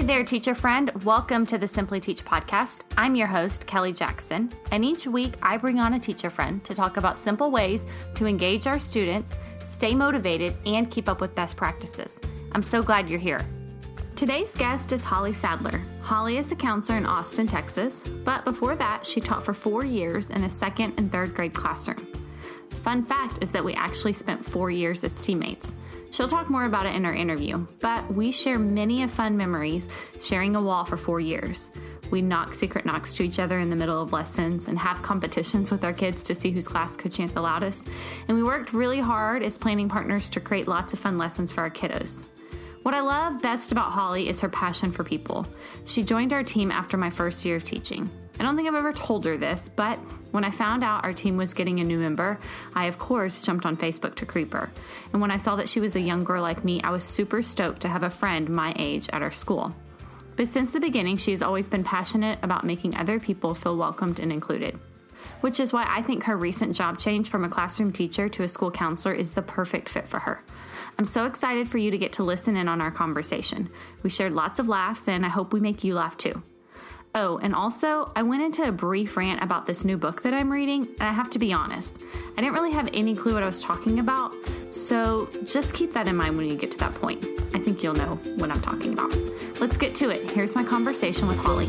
Hey there, teacher friend. Welcome to the Simply Teach podcast. I'm your host, Kelly Jackson, and each week I bring on a teacher friend to talk about simple ways to engage our students, stay motivated, and keep up with best practices. I'm so glad you're here. Today's guest is Holly Sadler. Holly is a counselor in Austin, Texas, but before that, she taught for 4 years in a second and third grade classroom. Fun fact is that we actually spent 4 years as teammates. She'll talk more about it in our interview, but we share many of fun memories sharing a wall for 4 years. We knock secret knocks to each other in the middle of lessons and have competitions with our kids to see whose class could chant the loudest. And we worked really hard as planning partners to create lots of fun lessons for our kiddos. What I love best about Holly is her passion for people. She joined our team after my first year of teaching. I don't think I've ever told her this, but when I found out our team was getting a new member, I, of course, jumped on Facebook to creep her. And when I saw that she was a young girl like me, I was super stoked to have a friend my age at our school. But since the beginning, she has always been passionate about making other people feel welcomed and included, which is why I think her recent job change from a classroom teacher to a school counselor is the perfect fit for her. I'm so excited for you to get to listen in on our conversation. We shared lots of laughs, and I hope we make you laugh too. Oh, and also, I went into a brief rant about this new book that I'm reading, and I have to be honest, I didn't really have any clue what I was talking about, so just keep that in mind when you get to that point. I think you'll know what I'm talking about. Let's get to it. Here's my conversation with Holly.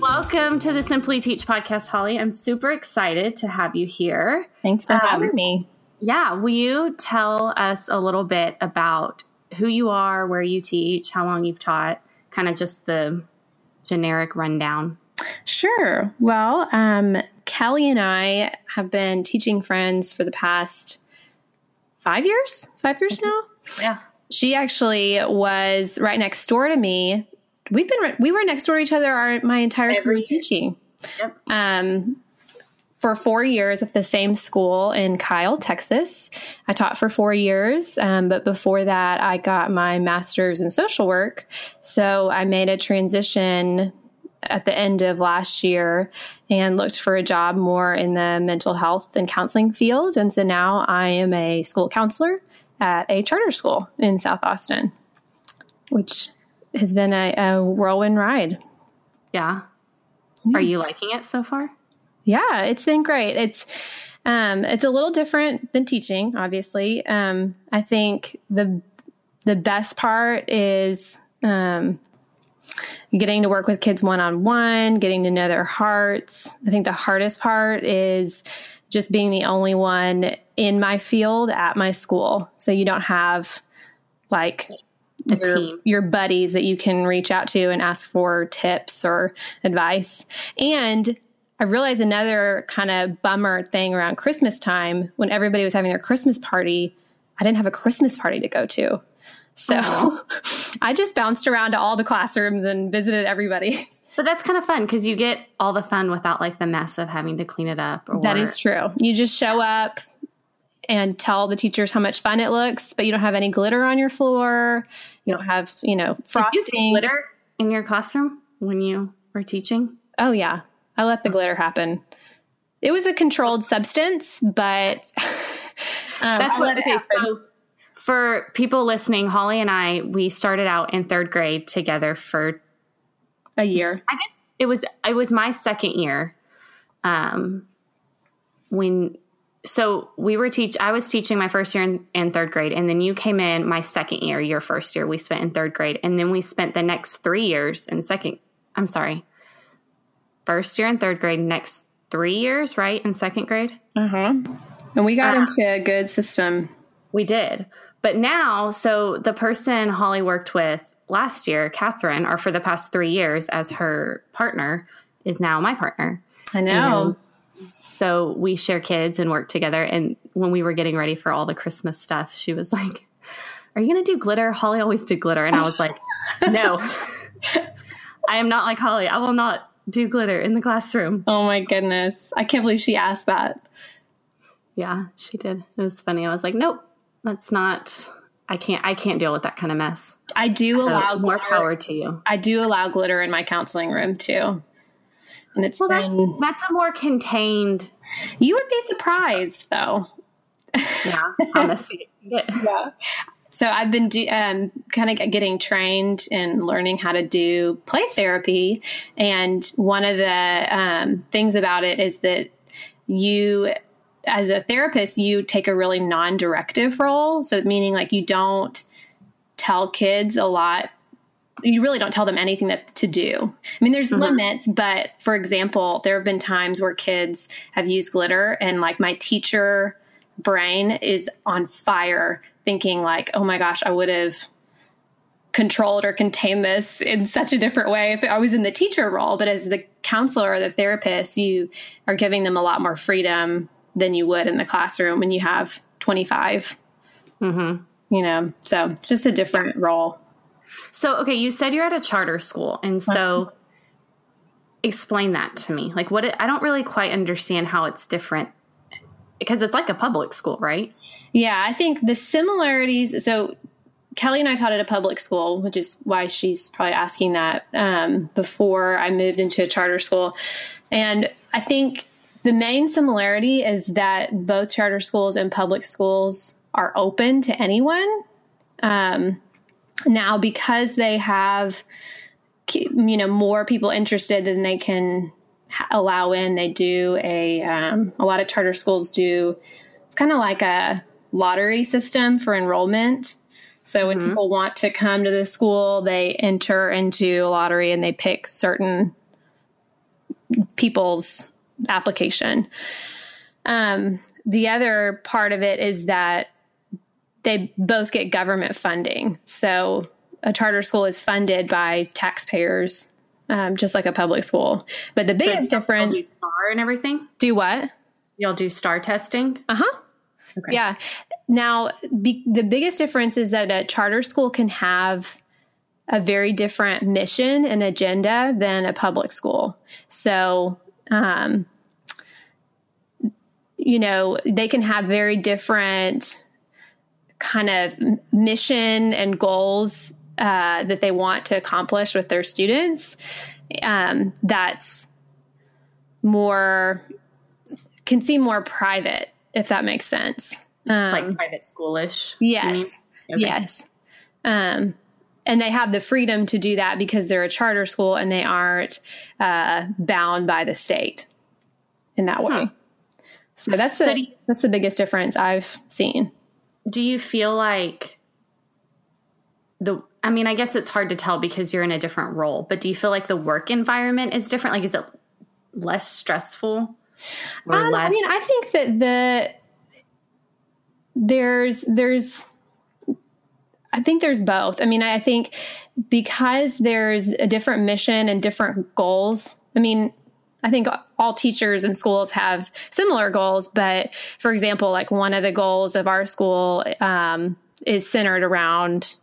Welcome to the Simply Teach podcast, Holly. I'm super excited to have you here. Thanks for having me. Yeah. Will you tell us a little bit about who you are, where you teach, how long you've taught, kind of just the generic rundown? Sure. Well, Kelly and I have been teaching friends for the past 5 years, now. Yeah. She actually was right next door to me. We were next door to each other my entire career teaching. Yep. For 4 years at the same school in Kyle, Texas. I taught for 4 years, but before that I got my master's in social work. So I made a transition at the end of last year and looked for a job more in the mental health and counseling field. And so now I am a school counselor at a charter school in South Austin, which has been a whirlwind ride. Yeah. Are you liking it so far? Yeah, it's been great. It's a little different than teaching, obviously. I think the best part is getting to work with kids one-on-one, getting to know their hearts. I think the hardest part is just being the only one in my field at my school. So you don't have your buddies that you can reach out to and ask for tips or advice. And I realized another kind of bummer thing around Christmas time when everybody was having their Christmas party, I didn't have a Christmas party to go to. So I just bounced around to all the classrooms and visited everybody. But that's kind of fun because you get all the fun without the mess of having to clean it up. That is true. You just show up and tell the teachers how much fun it looks, but you don't have any glitter on your floor. You don't have, frosting. Did you do glitter in your classroom when you were teaching? Oh yeah. I let the glitter happen. It was a controlled substance, but that's what it happened. So for people listening, Holly and I, we started out in third grade together for a year. I guess it was my second year. I was teaching my first year in third grade, and then you came in my second year. Your first year we spent in third grade, and then we spent the next 3 years in first year in third grade, next 3 years, right, in second grade. Uh-huh. And we got into a good system. We did. But now, so the person Holly worked with last year, Catherine, or for the past 3 years as her partner, is now my partner. I know. So we share kids and work together. And when we were getting ready for all the Christmas stuff, she was like, are you going to do glitter? Holly always did glitter. And I was like, no, I am not like Holly. I will not do glitter in the classroom. Oh my goodness. I can't believe she asked that. Yeah, she did. It was funny. I was like, nope, that's not, I can't deal with that kind of mess. I do allow more power to you. I do allow glitter in my counseling room too. And it's that's a more contained. You would be surprised though. Yeah, honestly. Yeah. So I've been kind of getting trained and learning how to do play therapy. And one of the things about it is that you, as a therapist, you take a really non-directive role. So meaning like you don't tell kids a lot. You really don't tell them anything that to do. I mean, there's limits, but for example, there have been times where kids have used glitter and like my teacher brain is on fire thinking like, oh my gosh, I would have controlled or contained this in such a different way if I was in the teacher role. But as the counselor or the therapist, you are giving them a lot more freedom than you would in the classroom when you have 25, you know, so it's just a different role. So, okay. You said you're at a charter school. And so explain that to me. Like what, I don't really quite understand how it's different because it's like a public school, right? Yeah. I think the similarities. So Kelly and I taught at a public school, which is why she's probably asking that, before I moved into a charter school. And I think the main similarity is that both charter schools and public schools are open to anyone. Now, because they have, you know, more people interested than they can allow in, they do a lot of charter schools do, it's kind of like a lottery system for enrollment. So when people want to come to the school, they enter into a lottery and they pick certain people's application. The other part of it is that they both get government funding. So a charter school is funded by taxpayers, just like a public school. But the biggest difference, do STAR and everything. Do what? Y'all do STAR testing? Uh-huh. Okay. Yeah. Now, the biggest difference is that a charter school can have a very different mission and agenda than a public school. So you know, they can have very different kind of mission and goals that they want to accomplish with their students. That's more, can seem more private, if that makes sense. Like private schoolish. Yes. Okay. Yes. And they have the freedom to do that because they're a charter school and they aren't bound by the state in that way. So that's the biggest difference I've seen. Do you feel like I mean, I guess it's hard to tell because you're in a different role, but do you feel like the work environment is different? Like, is it less stressful? Or less? I mean, I think that there's both. I mean, I think because there's a different mission and different goals, I mean, I think all teachers and schools have similar goals, but for example, like one of the goals of our school is centered around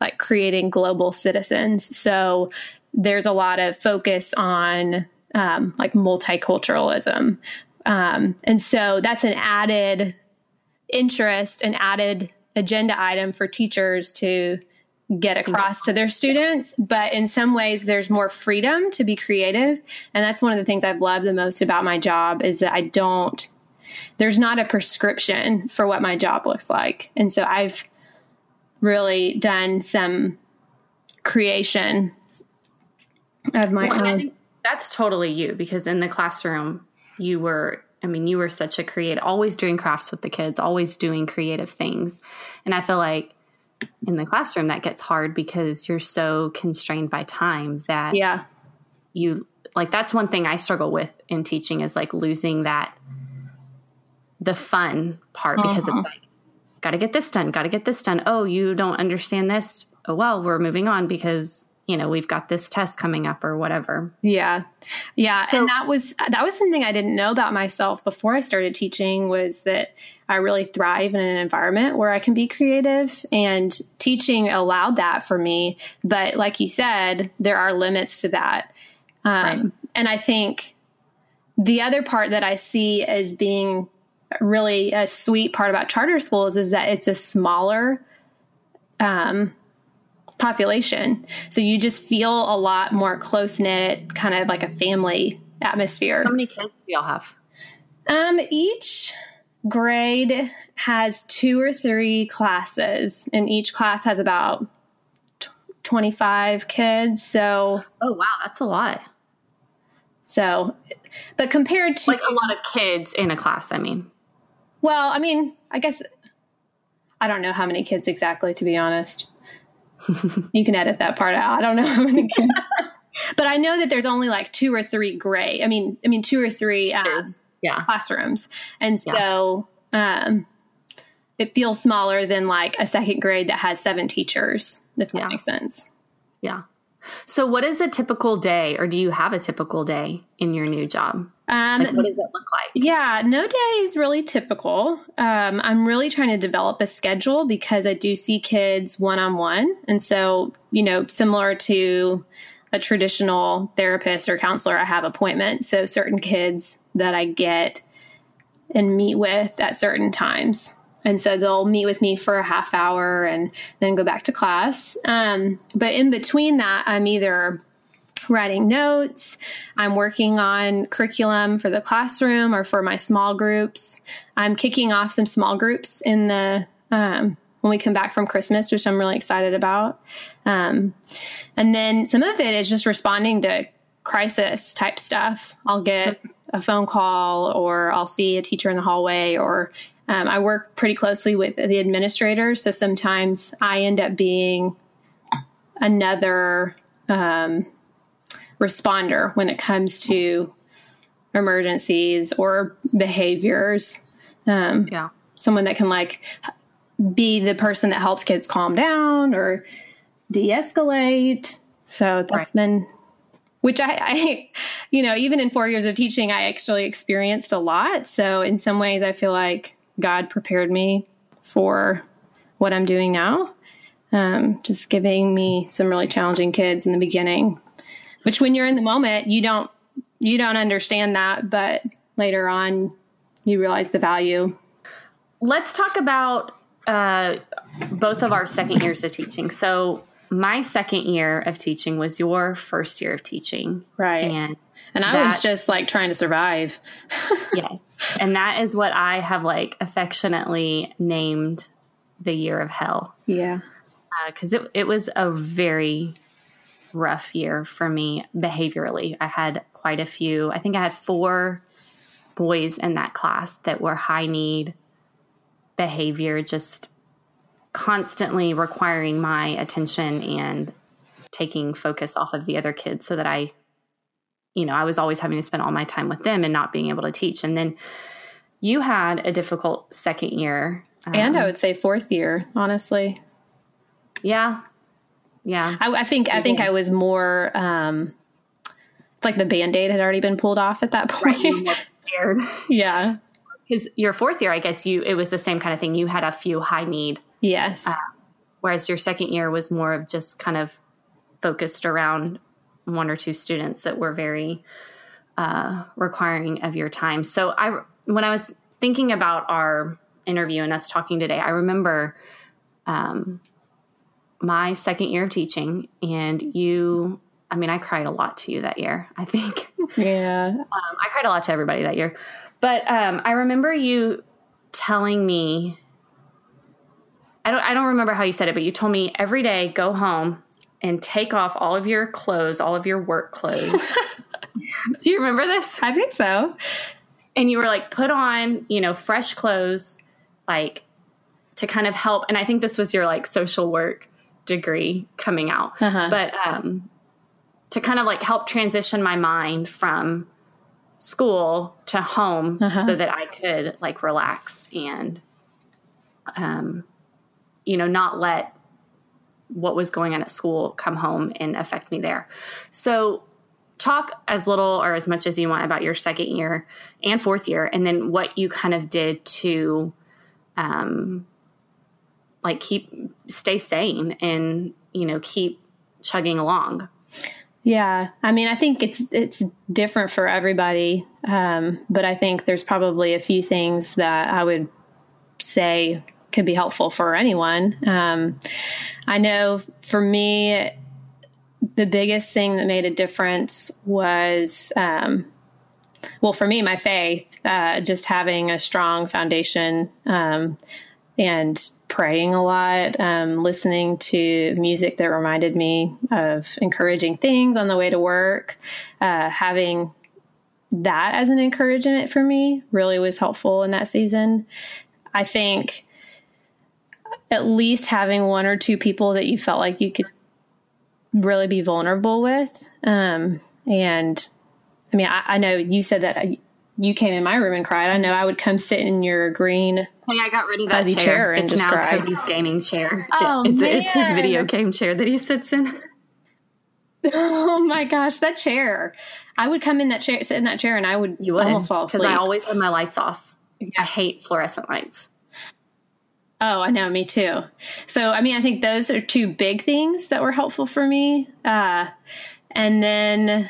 like creating global citizens. So there's a lot of focus on like multiculturalism. And so that's an added interest and added agenda item for teachers to get across to their students. But in some ways there's more freedom to be creative. And that's one of the things I've loved the most about my job is that there's not a prescription for what my job looks like. And so I've really done some creation of my own. I think that's totally you, because in the classroom you were such a creative, always doing crafts with the kids, always doing creative things. And I feel like in the classroom that gets hard because you're so constrained by time that you like, that's one thing I struggle with in teaching is like losing the fun part because it's like, got to get this done. Oh, you don't understand this. Oh, well, we're moving on because you know, we've got this test coming up or whatever. Yeah. Yeah. So, and that was something I didn't know about myself before I started teaching was that I really thrive in an environment where I can be creative, and teaching allowed that for me. But like you said, there are limits to that. Right. And I think the other part that I see as being really a sweet part about charter schools is that it's a smaller, population. So you just feel a lot more close-knit, kind of like a family atmosphere. How many kids do y'all have? Each grade has 2 or 3 classes, and each class has about 25 kids. So, oh wow, that's a lot. So, but compared to like a lot of kids in a class, I mean, well, I mean, I guess I don't know how many kids exactly, to be honest. You can edit that part out. I don't know how many kids, but I know that there's only like 2 or 3 grade. I mean, 2 or 3 classrooms. And so, it feels smaller than like a second grade that has 7 teachers, if that makes sense. Yeah. So what is a typical day, or do you have a typical day in your new job? Like, what does it look like? Yeah, no day is really typical. I'm really trying to develop a schedule because I do see kids one-on-one. And so, you know, similar to a traditional therapist or counselor, I have appointments. So certain kids that I get and meet with at certain times. And so they'll meet with me for a half hour and then go back to class. But in between that, I'm either writing notes, I'm working on curriculum for the classroom or for my small groups. I'm kicking off some small groups in the when we come back from Christmas, which I'm really excited about. And then some of it is just responding to crisis type stuff. I'll get a phone call, or I'll see a teacher in the hallway, or I work pretty closely with the administrators. So sometimes I end up being another responder when it comes to emergencies or behaviors. Someone that can like be the person that helps kids calm down or de-escalate. So that's been, which I, you know, even in 4 years of teaching, I actually experienced a lot. So in some ways I feel like God prepared me for what I'm doing now. Just giving me some really challenging kids in the beginning, which when you're in the moment, you don't understand that, but later on you realize the value. Let's talk about, both of our second years of teaching. So my second year of teaching was your first year of teaching. Right. And I was just like trying to survive. Yeah. And that is what I have like affectionately named the year of hell. Yeah. Cause it was a very rough year for me behaviorally. I had quite a few, I think I had 4 boys in that class that were high need behavior, just constantly requiring my attention and taking focus off of the other kids so that I, you know, I was always having to spend all my time with them and not being able to teach. And then you had a difficult second year. And I would say fourth year, honestly. Yeah. Yeah. I think I was more, it's like the Band-Aid had already been pulled off at that point. Right, yeah. Because your fourth year, I guess it was the same kind of thing. You had a few high need. Yes. Whereas your second year was more of just kind of focused around 1 or 2 students that were very requiring of your time. So when I was thinking about our interview and us talking today, I remember my second year of teaching, and I cried a lot to you that year, I think. Yeah. I cried a lot to everybody that year. But I remember you telling me, I don't remember how you said it, but you told me every day, go home and take off all of your clothes, all of your work clothes. Do you remember this? I think so. And you were like, put on, you know, fresh clothes, like to kind of help. And I think this was your like social work degree coming out, but to kind of like help transition my mind from school to home so that I could like relax and, you know, not let what was going on at school come home and affect me there. So talk as little or as much as you want about your second year and fourth year, and then what you kind of did to, like stay sane and, you know, keep chugging along. Yeah. I mean, I think it's different for everybody. But I think there's probably a few things that I would say could be helpful for anyone. I know for me, the biggest thing that made a difference was, well, for me, my faith, just having a strong foundation, and praying a lot, listening to music that reminded me of encouraging things on the way to work, having that as an encouragement for me really was helpful in that season. I think at least having one or two people that you felt like you could really be vulnerable with. And I mean, I know you said that you came in my room and cried. I know I would come sit in your green I got rid of that chair and it's now Cody's gaming chair. Oh, it's his video game chair that he sits in. Oh my gosh, that chair. I would come in that chair, sit in that chair, and I would almost fall asleep. Because I always have my lights off. Yeah. I hate fluorescent lights. Oh, I know, me too. So, I mean, I think those are two big things that were helpful for me. And then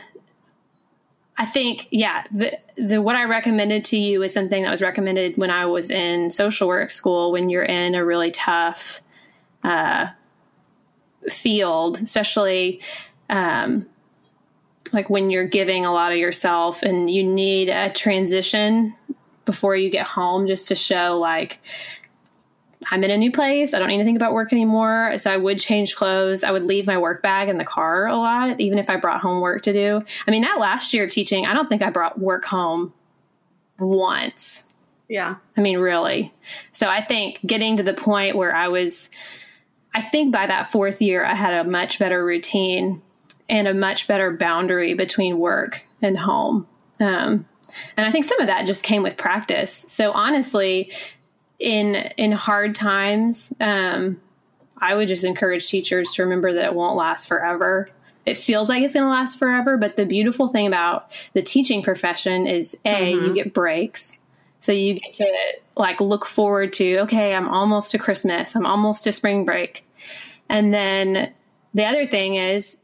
I think, what I recommended to you is something that was recommended when I was in social work school, when you're in a really tough field, especially like when you're giving a lot of yourself and you need a transition before you get home, just to show like, I'm in a new place. I don't need to think about work anymore. So I would change clothes. I would leave my work bag in the car a lot, even if I brought home work to do. I mean, that last year of teaching, I don't think I brought work home once. Yeah. I mean, really. So I think getting to the point where I think by that fourth year, I had a much better routine and a much better boundary between work and home. And I think some of that just came with practice. So honestly, in hard times, I would just encourage teachers to remember that it won't last forever. It feels like it's going to last forever, but the beautiful thing about the teaching profession is you get breaks. So you get to like look forward to, okay, I'm almost to Christmas. I'm almost to spring break. And then the other thing is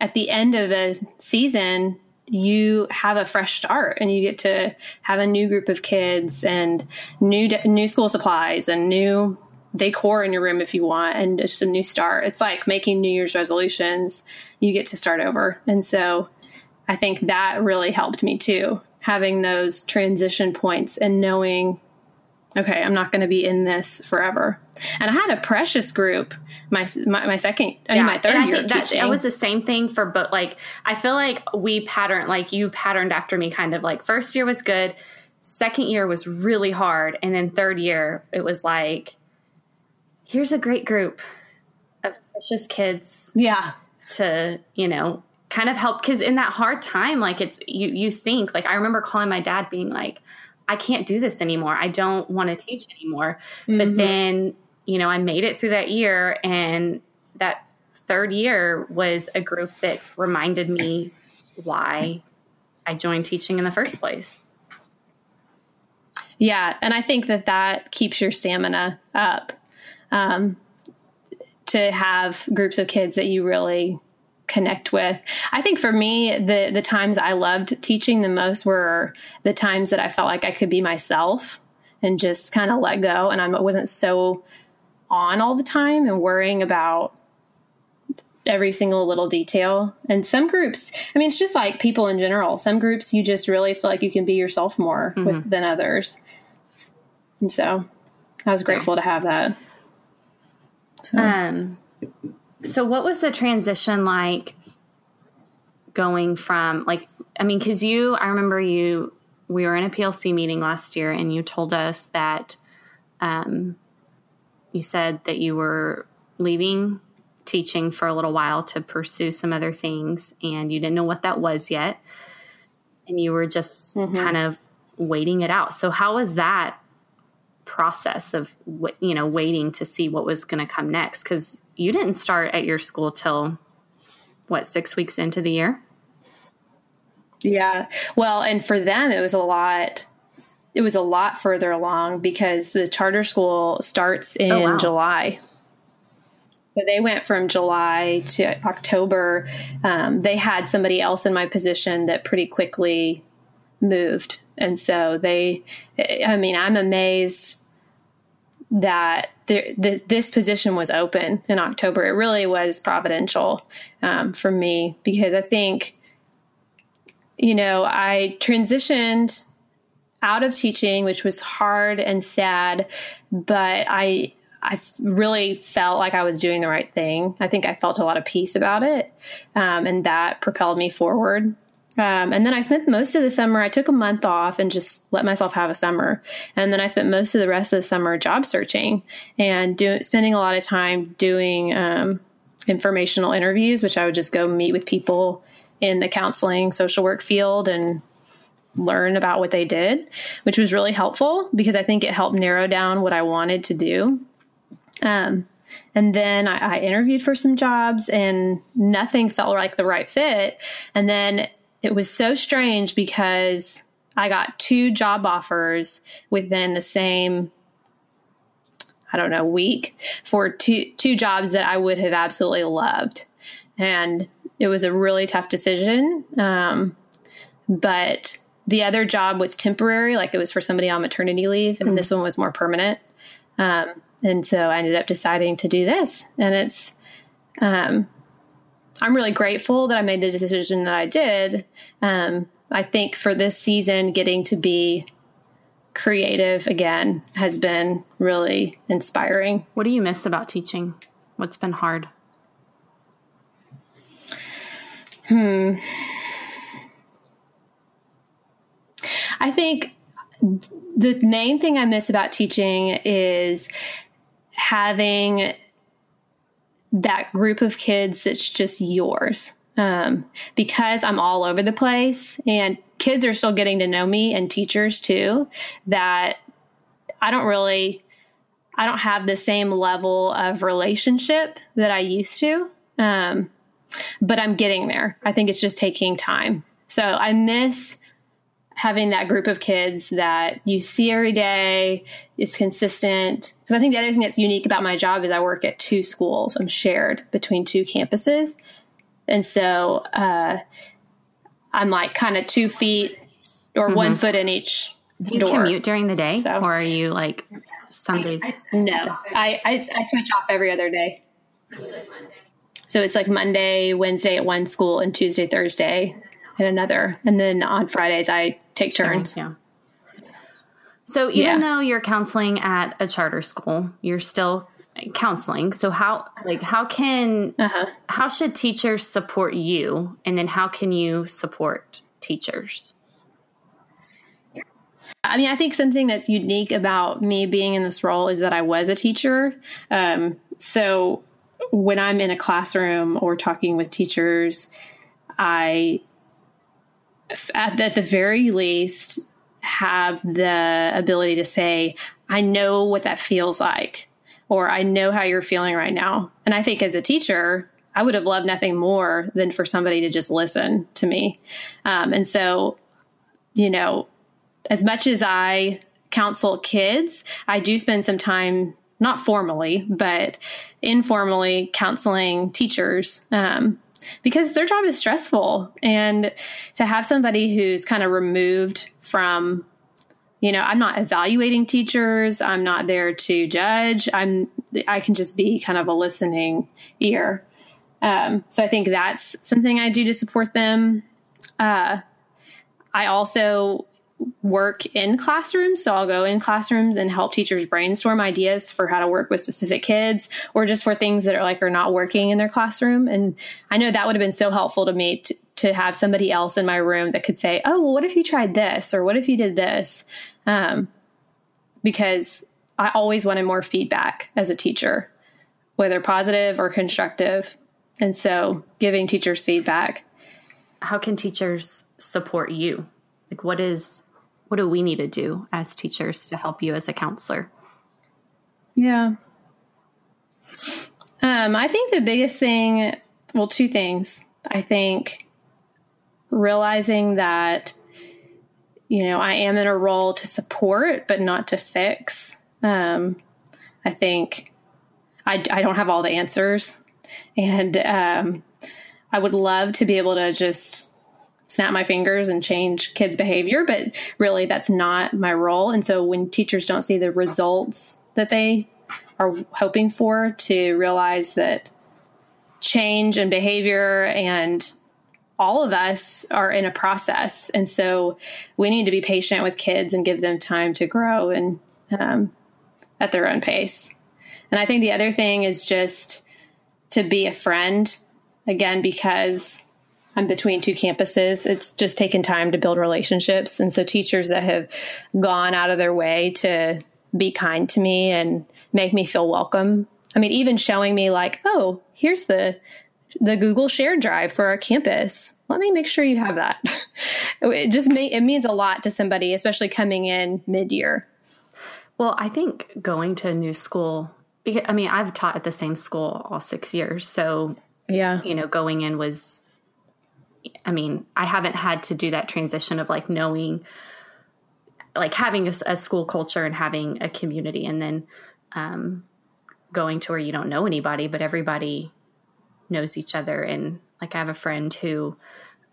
at the end of a season, you have a fresh start and you get to have a new group of kids and new school supplies and new decor in your room if you want. And it's just a new start. It's like making New Year's resolutions. You get to start over. And so I think that really helped me too, having those transition points and knowing, okay, I'm not going to be in this forever. And I had a precious group my third year of teaching. That was the same thing for both. Like, I feel like we patterned, like you patterned after me kind of like first year was good. Second year was really hard. And then third year, it was like, here's a great group of precious kids. Yeah. To, kind of help. Cause in that hard time, like it's, you think like, I remember calling my dad being like, I can't do this anymore. I don't want to teach anymore. Mm-hmm. But then, I made it through that year. And that third year was a group that reminded me why I joined teaching in the first place. Yeah. And I think that keeps your stamina up, to have groups of kids that you really connect with. I think for me, the times I loved teaching the most were the times that I felt like I could be myself and just kind of let go. And I wasn't so on all the time and worrying about every single little detail. And some groups, I mean, it's just like people in general, some groups you just really feel like you can be yourself more than others. And so I was grateful to have that. So. So what was the transition like going from we were in a PLC meeting last year and you told us that you said that you were leaving teaching for a little while to pursue some other things and you didn't know what that was yet. And you were just kind of waiting it out. So how was that process of, waiting to see what was going to come next? Because you didn't start at your school till, 6 weeks into the year? Yeah. Well, and for them, it was a lot further along because the charter school starts in July. So they went from July to October. They had somebody else in my position that pretty quickly moved. And so I'm amazed that this position was open in October. It really was providential for me, because I think, you know, I transitioned out of teaching, which was hard and sad, but I really felt like I was doing the right thing. I think I felt a lot of peace about it, and that propelled me forward. And then I spent most of the summer, I took a month off and just let myself have a summer. And then I spent most of the rest of the summer job searching and spending a lot of time doing informational interviews, which I would just go meet with people in the counseling, social work field and learn about what they did, which was really helpful because I think it helped narrow down what I wanted to do. And then I interviewed for some jobs and nothing felt like the right fit. And then it was so strange because I got 2 job offers within the same, I don't know, week for two jobs that I would have absolutely loved. And it was a really tough decision. But the other job was temporary, like it was for somebody on maternity leave, and this one was more permanent. And so I ended up deciding to do this, and it's, I'm really grateful that I made the decision that I did. I think for this season, getting to be creative again has been really inspiring. What do you miss about teaching? What's been hard? I think the main thing I miss about teaching is having that group of kids that's just yours, because I'm all over the place and kids are still getting to know me and teachers too, that I don't have the same level of relationship that I used to, but I'm getting there. I think it's just taking time. So I miss having that group of kids that you see every day, is consistent. Because I think the other thing that's unique about my job is I work at 2 schools. I'm shared between 2 campuses. And so I'm like kind of 2 feet or 1 foot in each door. Do you commute during the day? So, or are you like some days? No, I switch off every other day. So it's like Monday, Wednesday at one school and Tuesday, Thursday at another. And then on Fridays, I take turns. Yeah. So even though you're counseling at a charter school, you're still counseling. So how should teachers support you? And then how can you support teachers? I mean, I think something that's unique about me being in this role is that I was a teacher. So when I'm in a classroom or talking with teachers, I at the very least have the ability to say, I know what that feels like, or I know how you're feeling right now. And I think as a teacher, I would have loved nothing more than for somebody to just listen to me. And so, you know, as much as I counsel kids, I do spend some time, not formally, but informally counseling teachers, because their job is stressful, and to have somebody who's kind of removed from, you know, I'm not evaluating teachers. I'm not there to judge. I can just be kind of a listening ear. So I think that's something I do to support them. I also work in classrooms. So I'll go in classrooms and help teachers brainstorm ideas for how to work with specific kids, or just for things that are not working in their classroom. And I know that would have been so helpful to me to have somebody else in my room that could say, oh, well, what if you tried this? Or what if you did this? Because I always wanted more feedback as a teacher, whether positive or constructive. And so giving teachers feedback. How can teachers support you? Like what do we need to do as teachers to help you as a counselor? Yeah. I think the biggest thing, well, 2 things. I think realizing that, you know, I am in a role to support, but not to fix. I think I don't have all the answers, and I would love to be able to just snap my fingers and change kids' behavior, but really that's not my role. And so when teachers don't see the results that they are hoping for, to realize that change and behavior and all of us are in a process. And so we need to be patient with kids and give them time to grow and at their own pace. And I think the other thing is just to be a friend, again, because I'm between two campuses. It's just taken time to build relationships. And so teachers that have gone out of their way to be kind to me and make me feel welcome. I mean, even showing me like, oh, here's the Google Share Drive for our campus. Let me make sure you have that. It just it means a lot to somebody, especially coming in mid-year. Well, I think going to a new school, because I mean, I've taught at the same school all 6 years. So, yeah, you know, going in was, I mean, I haven't had to do that transition of like knowing, like having a school culture and having a community, and then going to where you don't know anybody, but everybody knows each other. And like, I have a friend who,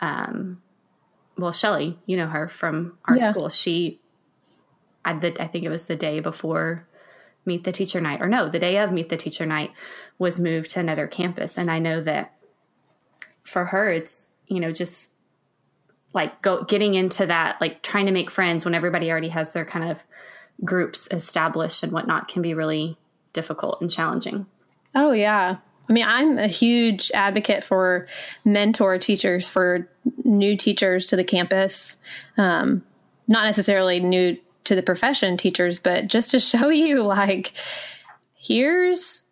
well, Shelly, you know her from our school. She, I think it was the day before Meet the Teacher Night, or no, the day of Meet the Teacher Night, was moved to another campus. And I know that for her, it's, you know, just like getting into that, like trying to make friends when everybody already has their kind of groups established and whatnot, can be really difficult and challenging. Oh, yeah. I mean, I'm a huge advocate for mentor teachers, for new teachers to the campus. Not necessarily new to the profession teachers, but just to show you like, here's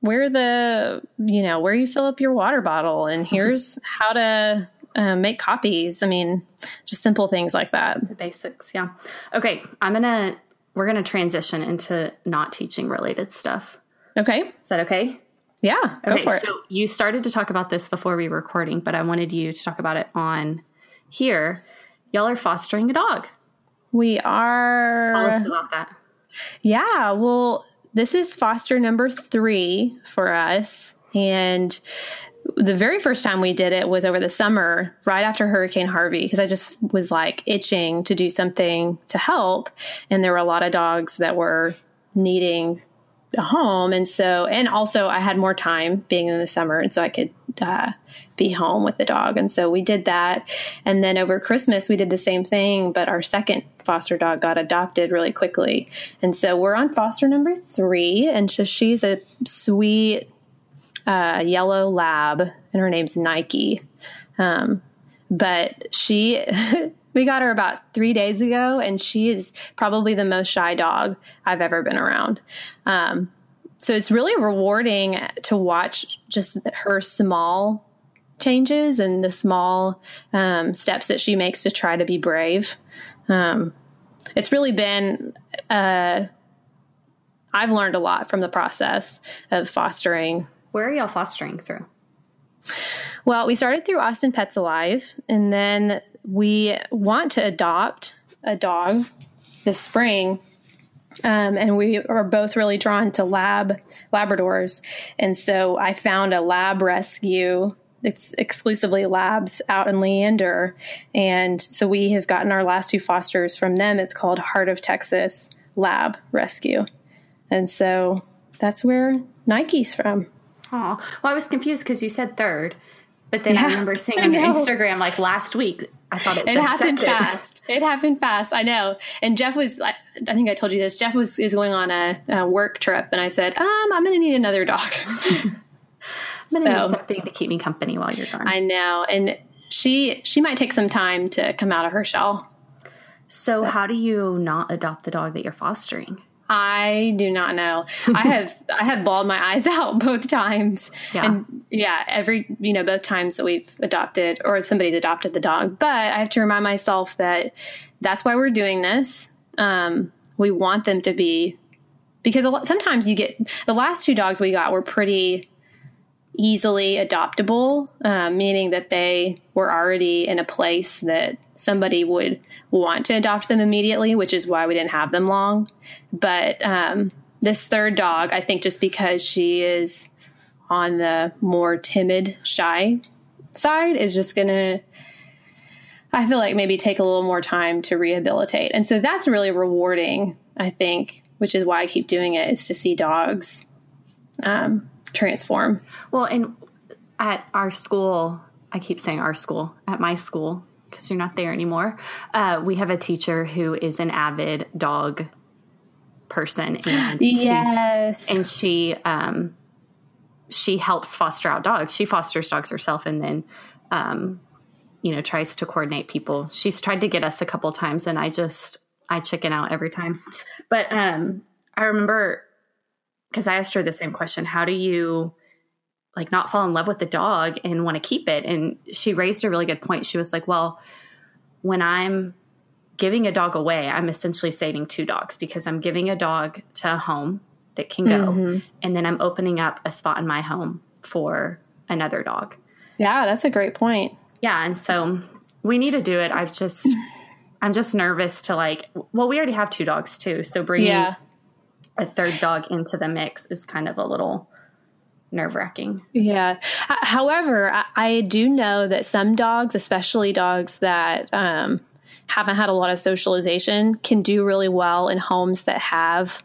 where the, you know, where you fill up your water bottle, and here's how to make copies. I mean, just simple things like that. The basics. Yeah. Okay. We're going to transition into not teaching related stuff. Okay. Is that okay? Yeah, go for it. So you started to talk about this before we were recording, but I wanted you to talk about it on here. Y'all are fostering a dog. We are. Tell us about that. Yeah, well, this is foster number 3 for us. And the very first time we did it was over the summer, right after Hurricane Harvey, because I just was like itching to do something to help. And there were a lot of dogs that were needing a home. And so, and also I had more time being in the summer, and so I could be home with the dog. And so we did that. And then over Christmas, we did the same thing, but our second foster dog got adopted really quickly. And so we're on foster number 3. And so she's a sweet yellow lab, and her name's Nike. But she, we got her about 3 days ago, and she is probably the most shy dog I've ever been around. So it's really rewarding to watch just her small changes and the small steps that she makes to try to be brave. It's really been, I've learned a lot from the process of fostering. Where are y'all fostering through? Well, we started through Austin Pets Alive, and then we want to adopt a dog this spring. And we are both really drawn to Labradors. And so I found a lab rescue. It's exclusively labs out in Leander. And so we have gotten our last 2 fosters from them. It's called Heart of Texas Lab Rescue. And so that's where Nike's from. Oh, well, I was confused because you said 3rd, but then I remember seeing on your Instagram like last week, I thought it happened fast. It happened fast. I know. And Jeff was, I think I told you this, Jeff is going on a work trip. And I said, I'm going to need another dog. I'm going to need something to keep me company while you're gone. I know. And she might take some time to come out of her shell. So how do you not adopt the dog that you're fostering? I do not know. I have bawled my eyes out both times. Yeah. And yeah, both times that we've adopted or somebody's adopted the dog, but I have to remind myself that that's why we're doing this. We want them to be, because sometimes you get, the last 2 dogs we got were pretty easily adoptable, meaning that they were already in a place that somebody would want to adopt them immediately, which is why we didn't have them long. But this 3rd dog, I think just because she is on the more timid, shy side, is just going to, I feel like, maybe take a little more time to rehabilitate. And so that's really rewarding, I think, which is why I keep doing it, is to see dogs transform. Well, and at our school, I keep saying our school, at my school, because you're not there anymore, we have a teacher who is an avid dog person. And yes. She helps foster out dogs. She fosters dogs herself and then, tries to coordinate people. She's tried to get us a couple times and I chicken out every time. But I remember, because I asked her the same question, how do you not fall in love with the dog and want to keep it? And she raised a really good point. She was like, well, when I'm giving a dog away, I'm essentially saving two dogs, because I'm giving a dog to a home that can go. Mm-hmm. And then I'm opening up a spot in my home for another dog. Yeah, that's a great point. Yeah. And so we need to do it. I'm just nervous to we already have two dogs too. So bringing a third dog into the mix is kind of a little nerve-wracking. Yeah. However, I do know that some dogs, especially dogs that haven't had a lot of socialization, can do really well in homes that have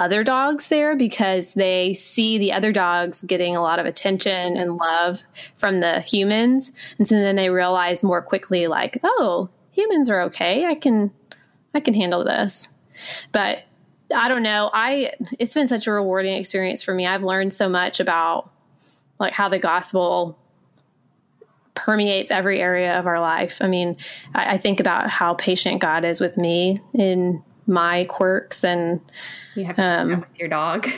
other dogs there, because they see the other dogs getting a lot of attention and love from the humans. And so then they realize more quickly, oh, humans are okay. I can handle this. But I don't know. It's been such a rewarding experience for me. I've learned so much about how the gospel permeates every area of our life. I mean, I think about how patient God is with me in my quirks, and you have to with your dog.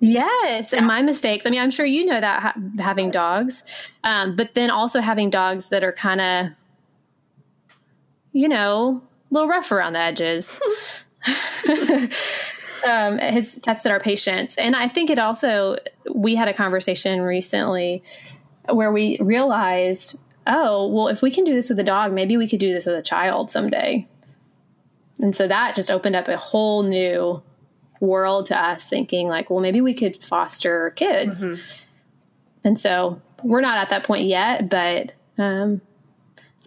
Yes. Yeah. And my mistakes. I mean, I'm sure you know that having dogs, but then also having dogs that are kind of, a little rough around the edges. It has tested our patience. And I think we had a conversation recently where we realized, if we can do this with a dog, maybe we could do this with a child someday. And so that just opened up a whole new world to us, thinking maybe we could foster kids. Mm-hmm. And so we're not at that point yet, but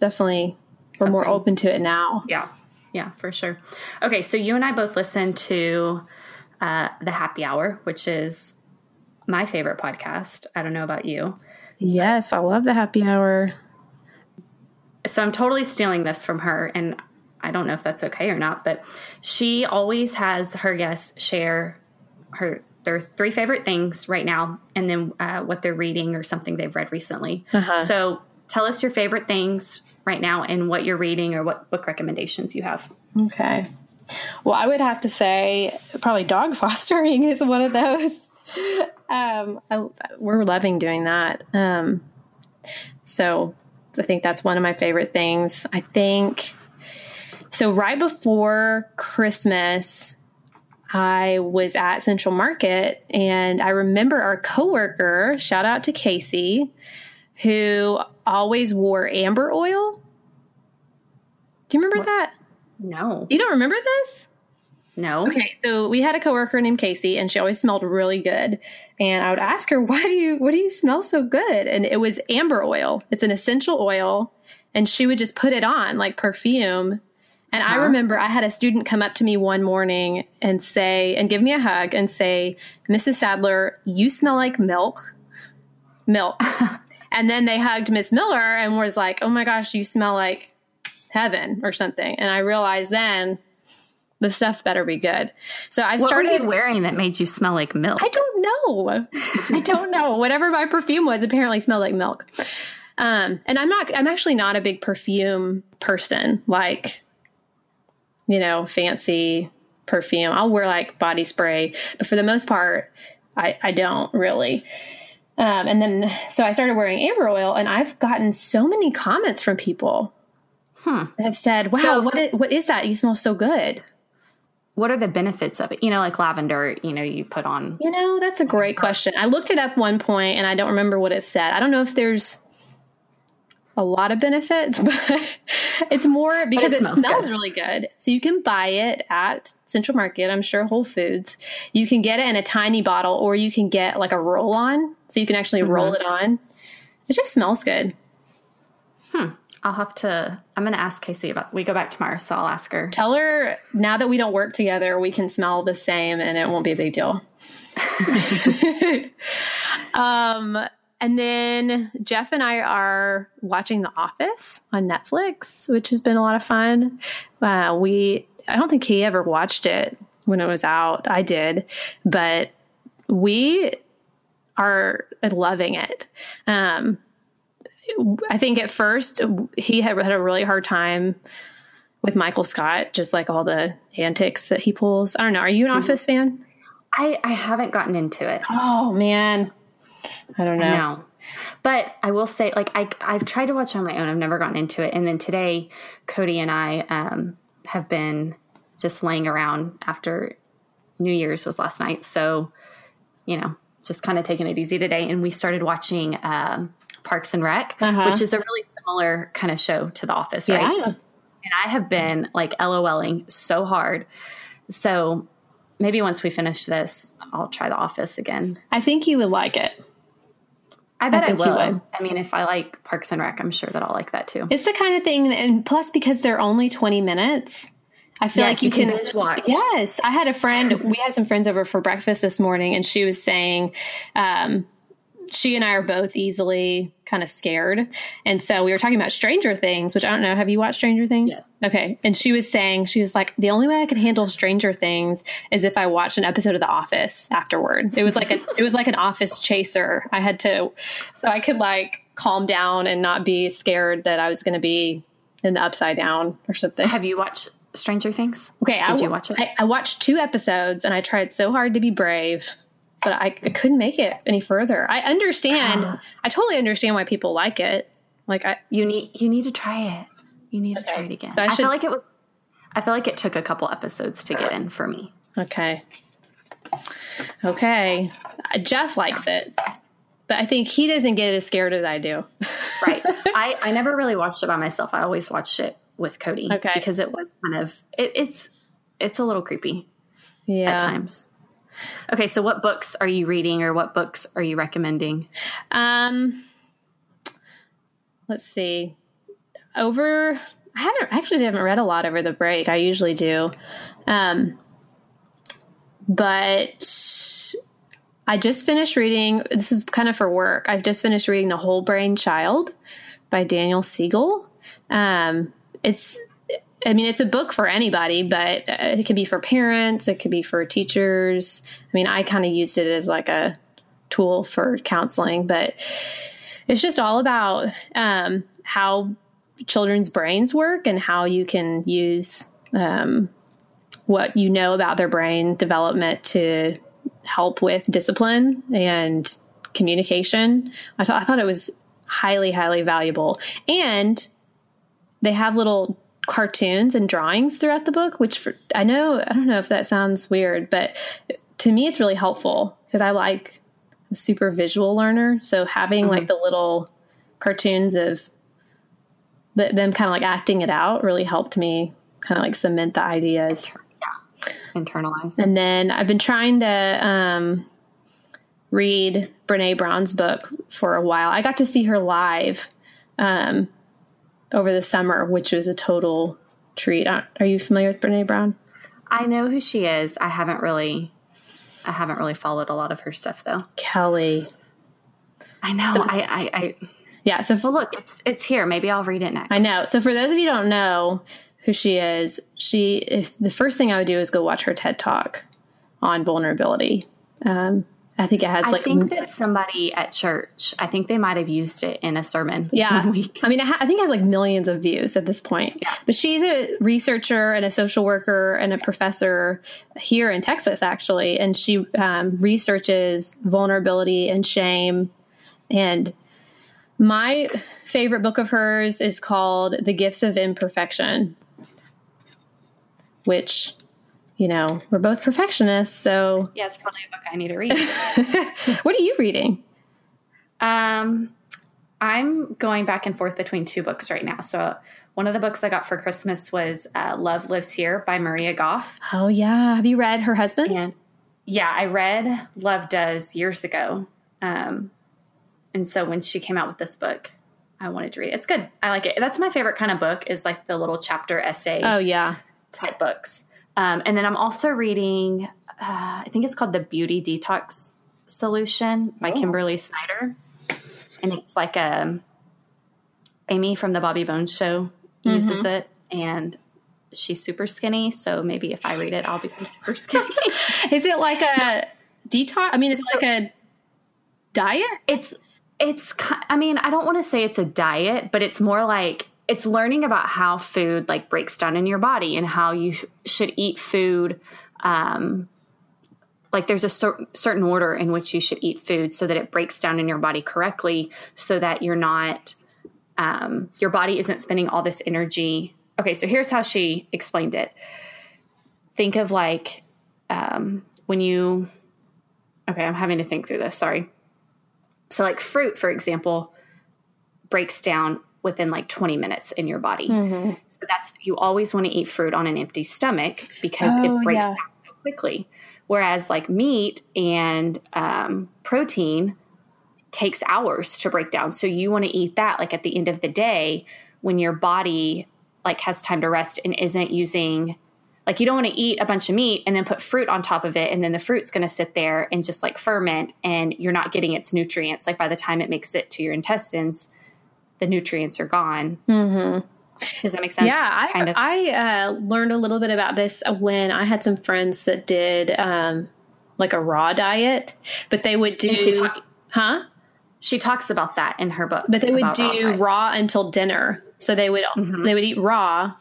definitely we're more open to it now. Yeah. Yeah, for sure. Okay, so you and I both listen to The Happy Hour, which is my favorite podcast. I don't know about you. Yes, I love The Happy Hour. So I'm totally stealing this from her, and I don't know if that's okay or not, but she always has her guests share their three favorite things right now, and then what they're reading or something they've read recently. Uh-huh. So tell us your favorite things right now and what you're reading or what book recommendations you have. Okay. Well, I would have to say probably dog fostering is one of those. We're loving doing that. So I think that's one of my favorite things. So right before Christmas, I was at Central Market, and I remember our coworker, shout out to Casey, who always wore amber oil. Do you remember that? No. You don't remember this? No. Okay, so we had a coworker named Casey, and she always smelled really good. And I would ask her, "Why do you smell so good?" And it was amber oil. It's an essential oil, and she would just put it on like perfume. And I remember I had a student come up to me one morning and give me a hug and say, "Mrs. Sadler, you smell like milk." And then they hugged Miss Miller and was like, "Oh my gosh, you smell like heaven," or something. And I realized then the stuff better be good. So I started. What were you wearing that made you smell like milk? I don't know. Whatever my perfume was apparently smelled like milk. And I'm actually not a big perfume person, fancy perfume. I'll wear body spray, but for the most part, I don't really. And then, so I started wearing amber oil, and I've gotten so many comments from people that have said, "Wow, so, what is that? You smell so good." What are the benefits of it? Lavender, you put on. That's a great question. I looked it up one point, and I don't remember what it said. I don't know if there's a lot of benefits, but it's more because it smells really good. So you can buy it at Central Market, I'm sure Whole Foods. You can get it in a tiny bottle, or you can get a roll on. So you can actually roll it on. It just smells good. I'm going to ask Casey about, we go back tomorrow, so I'll ask her. Tell her now that we don't work together, we can smell the same and it won't be a big deal. And then Jeff and I are watching The Office on Netflix, which has been a lot of fun. I don't think he ever watched it when it was out. I did, but we are loving it. I think at first he had a really hard time with Michael Scott, just like all the antics that he pulls. I don't know. Are you an Office fan? I haven't gotten into it. Oh man. I don't know. But I will say, like, I've tried to watch on my own. I've never gotten into it. And then today Cody and I, have been just laying around after New Year's was last night. So, just kind of taking it easy today. And we started watching, Parks and Rec, which is a really similar kind of show to The Office, right? Yeah. And I have been like LOLing so hard. So maybe once we finish this, I'll try The Office again. I think you would like it. I bet I will. I mean, if I like Parks and Rec, I'm sure that I'll like that too. It's the kind of thing, and plus because they're only 20 minutes, I feel like you can binge watch. Yes. I had a friend, we had some friends over for breakfast this morning, and she was saying, she and I are both easily kind of scared. And so we were talking about Stranger Things, which I don't know. Have you watched Stranger Things? Yes. Okay. And she was like, the only way I could handle Stranger Things is if I watched an episode of The Office afterward. It was like an office chaser. So I could like calm down and not be scared that I was going to be in the upside down or something. Have you watched Stranger Things? Okay. Did you watch it? I watched 2 episodes and I tried so hard to be brave, but I couldn't make it any further. I understand. I totally understand why people like it. Like you need to try it. You need to try it again. So I feel like it took a couple episodes to get in for me. Okay. Jeff likes it, but I think he doesn't get as scared as I do. Right. I never really watched it by myself. I always watched it with Cody because it was kind of, it's a little creepy at times. Okay, so what books are you reading or what books are you recommending? Let's see. I haven't read a lot over the break. I usually do. But I just finished reading, this is kind of for work. I've just finished reading The Whole Brain Child by Daniel Siegel. It's a book for anybody, but it could be for parents. It could be for teachers. I mean, I kind of used it as like a tool for counseling, but it's just all about how children's brains work and how you can use what you know about their brain development to help with discipline and communication. I thought it was highly, highly valuable. And they have little cartoons and drawings throughout the book, I don't know if that sounds weird, but to me, it's really helpful because I'm a super visual learner. So having like the little cartoons of them kind of like acting it out really helped me kind of like cement the ideas. Yeah. Internalize. And then I've been trying to, read Brene Brown's book for a while. I got to see her live, over the summer, which was a total treat. Are you familiar with Brene Brown? I know who she is. I haven't really followed a lot of her stuff though. Kelly. I know. So, yeah. So look, it's here. Maybe I'll read it next. I know. So for those of you who don't know who she is, the first thing I would do is go watch her TED Talk on vulnerability. I think it has I think that somebody at church, I think they might've used it in a sermon. Yeah. One week. I mean, I think it has like millions of views at this point, but she's a researcher and a social worker and a professor here in Texas actually. And she researches vulnerability and shame. And my favorite book of hers is called The Gifts of Imperfection, which we're both perfectionists, so... Yeah, it's probably a book I need to read. What are you reading? I'm going back and forth between 2 books right now. So one of the books I got for Christmas was Love Lives Here by Maria Goff. Oh, yeah. Have you read her husband's? Yeah, I read Love Does years ago. And so when she came out with this book, I wanted to read it. It's good. I like it. That's my favorite kind of book is like the little chapter essay. Oh, yeah. Type books. And then I'm also reading, I think it's called The Beauty Detox Solution by Kimberly Snyder. And it's like Amy from the Bobby Bones Show uses it. And she's super skinny. So maybe if I read it, I'll become super skinny. Is it like a detox? I mean, is it like a diet? It's I mean, I don't want to say it's a diet, but it's more like it's learning about how food like breaks down in your body and how you should eat food. Like there's a certain order in which you should eat food so that it breaks down in your body correctly so that you're not, your body isn't spending all this energy. Okay. So here's how she explained it. Think of like, when you, okay, I'm having to think through this. Sorry. So like fruit, for example, breaks down within like 20 minutes in your body. So that's, you always want to eat fruit on an empty stomach because it breaks down so quickly. Whereas like meat and protein takes hours to break down. So you want to eat that like at the end of the day when your body like has time to rest and isn't using, like you don't want to eat a bunch of meat and then put fruit on top of it. And then the fruit's going to sit there and just like ferment and you're not getting its nutrients. Like by the time it makes it to your intestines, the nutrients are gone. Does that make sense? Yeah. I learned a little bit about this when I had some friends that did, like a raw diet, but they would do, She talks about that in her book, but they would do raw until dinner. So they would eat raw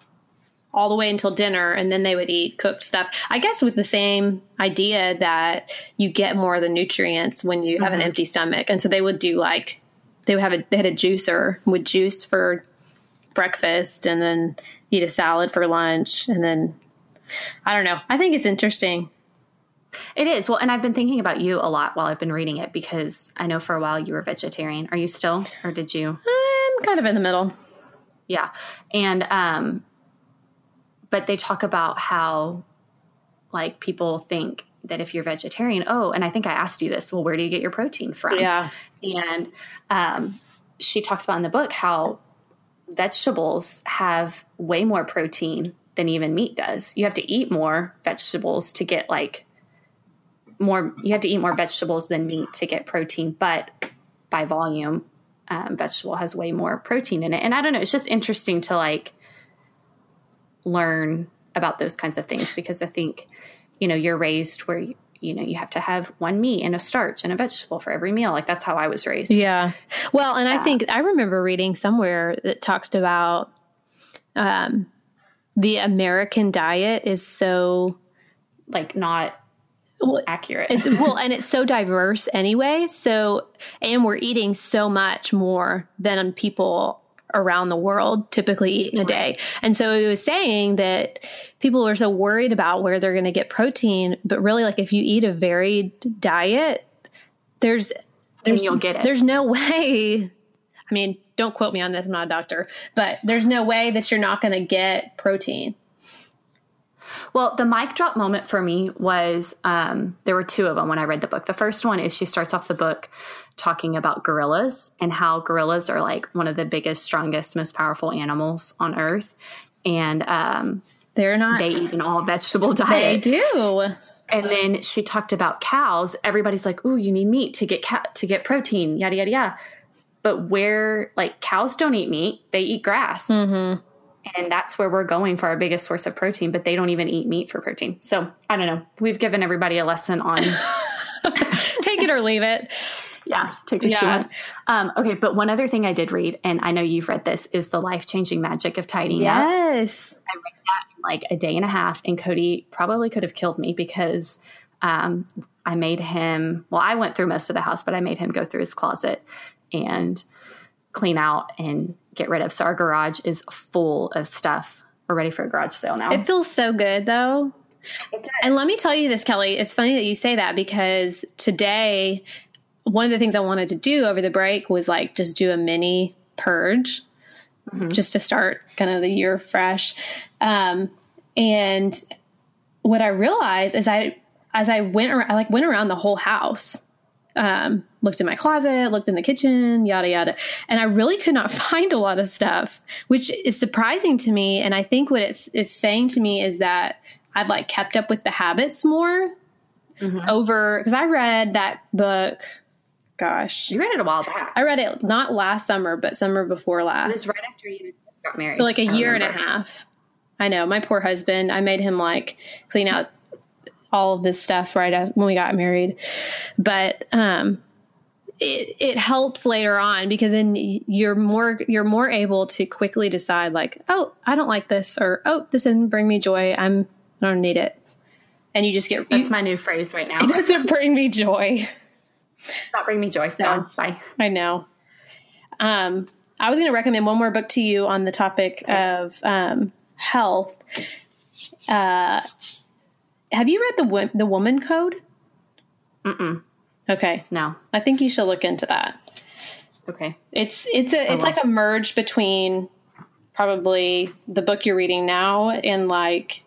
all the way until dinner and then they would eat cooked stuff. I guess with the same idea that you get more of the nutrients when you have an empty stomach. And so they would do like, they had a juicer with juice for breakfast and then eat a salad for lunch. And then, I don't know. I think it's interesting. It is. Well, and I've been thinking about you a lot while I've been reading it because I know for a while you were vegetarian. Are you still, or did you? I'm kind of in the middle. Yeah. And, but they talk about how like people think that if you're vegetarian, and I think I asked you this, well, where do you get your protein from? Yeah. And, she talks about in the book how vegetables have way more protein than even meat does. You have to eat more vegetables to get like more, you have to eat more vegetables than meat to get protein, but by volume, vegetable has way more protein in it. And I don't know, it's just interesting to like learn about those kinds of things because I think, you know, you're raised where, you know, you have to have one meat and a starch and a vegetable for every meal. Like that's how I was raised. Yeah. Well, and I think I remember reading somewhere that talked about, the American diet is so like not accurate. And it's so diverse anyway. So, and we're eating so much more than people around the world typically eat in a day. And so it was saying that people are so worried about where they're going to get protein, but really like if you eat a varied diet, there's you'll get it. There's no way. I mean, don't quote me on this. I'm not a doctor, but there's no way that you're not going to get protein. Well, the mic drop moment for me was, there were two of them when I read the book. The first one is she starts off the book talking about gorillas and how gorillas are like one of the biggest, strongest, most powerful animals on earth. And, they eat an all vegetable diet. They do. And then she talked about cows. Everybody's like, ooh, you need meat to get protein, yada, yada, yada. But where like cows don't eat meat, they eat grass. And that's where we're going for our biggest source of protein, but they don't even eat meat for protein. So I don't know. We've given everybody a lesson on take it or leave it. Yeah. Take what you want. Okay. But one other thing I did read, and I know you've read this, is The Life-Changing Magic of Tidying Up. Yes. I read that in like a day and a half, and Cody probably could have killed me because I made him, well, I went through most of the house, but I made him go through his closet and clean out and get rid of. So our garage is full of stuff. We're ready for a garage sale now. It feels so good though. It does. And let me tell you this, Kelly, it's funny that you say that because today, one of the things I wanted to do over the break was like, just do a mini purge just to start kind of the year fresh. And what I realized is I went around the whole house looked in my closet, looked in the kitchen, yada, yada. And I really could not find a lot of stuff, which is surprising to me. And I think what it's saying to me is that I've like kept up with the habits more over, because I read that book. Gosh. You read it a while back. I read it not last summer, but summer before last. It was right after you got married. So like a year and a half. I know. My poor husband, I made him like clean out all of this stuff right when we got married. But, it helps later on, because then you're more able to quickly decide like, oh, I don't like this, or, oh, this didn't bring me joy. I don't need it. And you just get, that's my new phrase right now. It doesn't bring me joy. Not bring me joy. So no. Bye. I know. I was going to recommend one more book to you on the topic of, health. Have you read the Woman Code? Mm-mm. Okay. No. I think you should look into that. Okay. It's like a merge between probably the book you're reading now and like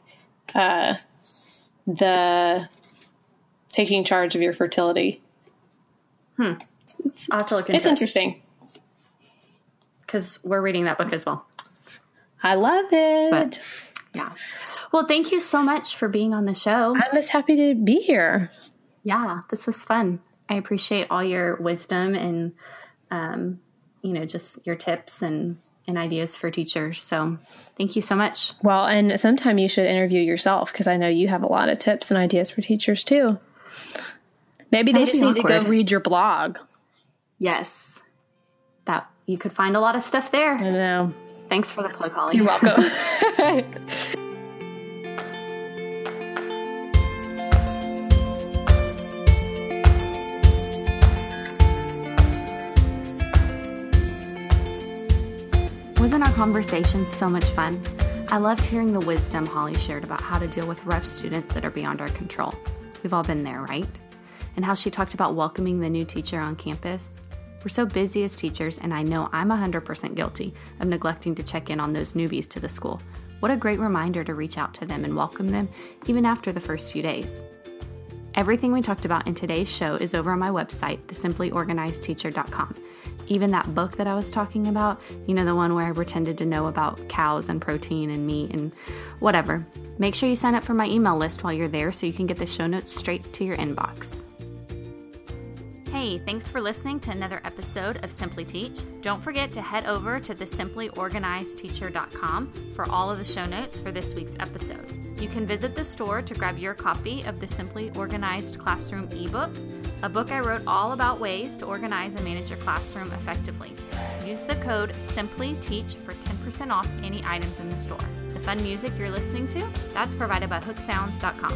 the Taking Charge of Your Fertility. I'll have to look into it. It's interesting. Because we're reading that book as well. I love it. But, yeah. Well, thank you so much for being on the show. I'm just happy to be here. Yeah, this was fun. I appreciate all your wisdom and, just your tips and ideas for teachers. So thank you so much. Well, and sometime you should interview yourself, because I know you have a lot of tips and ideas for teachers too. Maybe they just need to go read your blog. Yes. That you could find a lot of stuff there. I know. Thanks for the plug, Holly. You're welcome. Wasn't our conversation so much fun? I loved hearing the wisdom Holly shared about how to deal with rough students that are beyond our control. We've all been there, right? And how she talked about welcoming the new teacher on campus. We're so busy as teachers, and I know I'm 100% guilty of neglecting to check in on those newbies to the school. What a great reminder to reach out to them and welcome them even after the first few days. Everything we talked about in today's show is over on my website, thesimplyorganizedteacher.com. Even that book that I was talking about, the one where I pretended to know about cows and protein and meat and whatever. Make sure you sign up for my email list while you're there so you can get the show notes straight to your inbox. Hey, thanks for listening to another episode of Simply Teach. Don't forget to head over to thesimplyorganizedteacher.com for all of the show notes for this week's episode. You can visit the store to grab your copy of the Simply Organized Classroom ebook, a book I wrote all about ways to organize and manage your classroom effectively. Use the code SIMPLYTEACH for 10% off any items in the store. The fun music you're listening to, that's provided by hooksounds.com.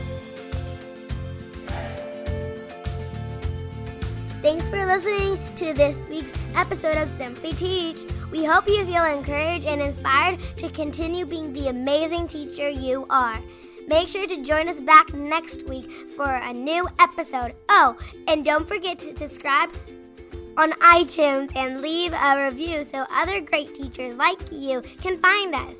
Thanks for listening to this week's episode of Simply Teach. We hope you feel encouraged and inspired to continue being the amazing teacher you are. Make sure to join us back next week for a new episode. Oh, and don't forget to subscribe on iTunes and leave a review so other great teachers like you can find us.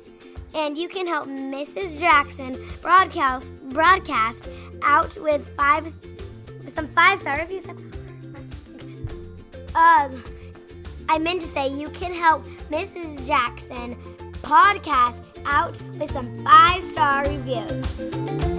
And you can help Mrs. Jackson broadcast out with some 5-star reviews. I meant to say you can help Mrs. Jackson podcast out with some 5-star reviews.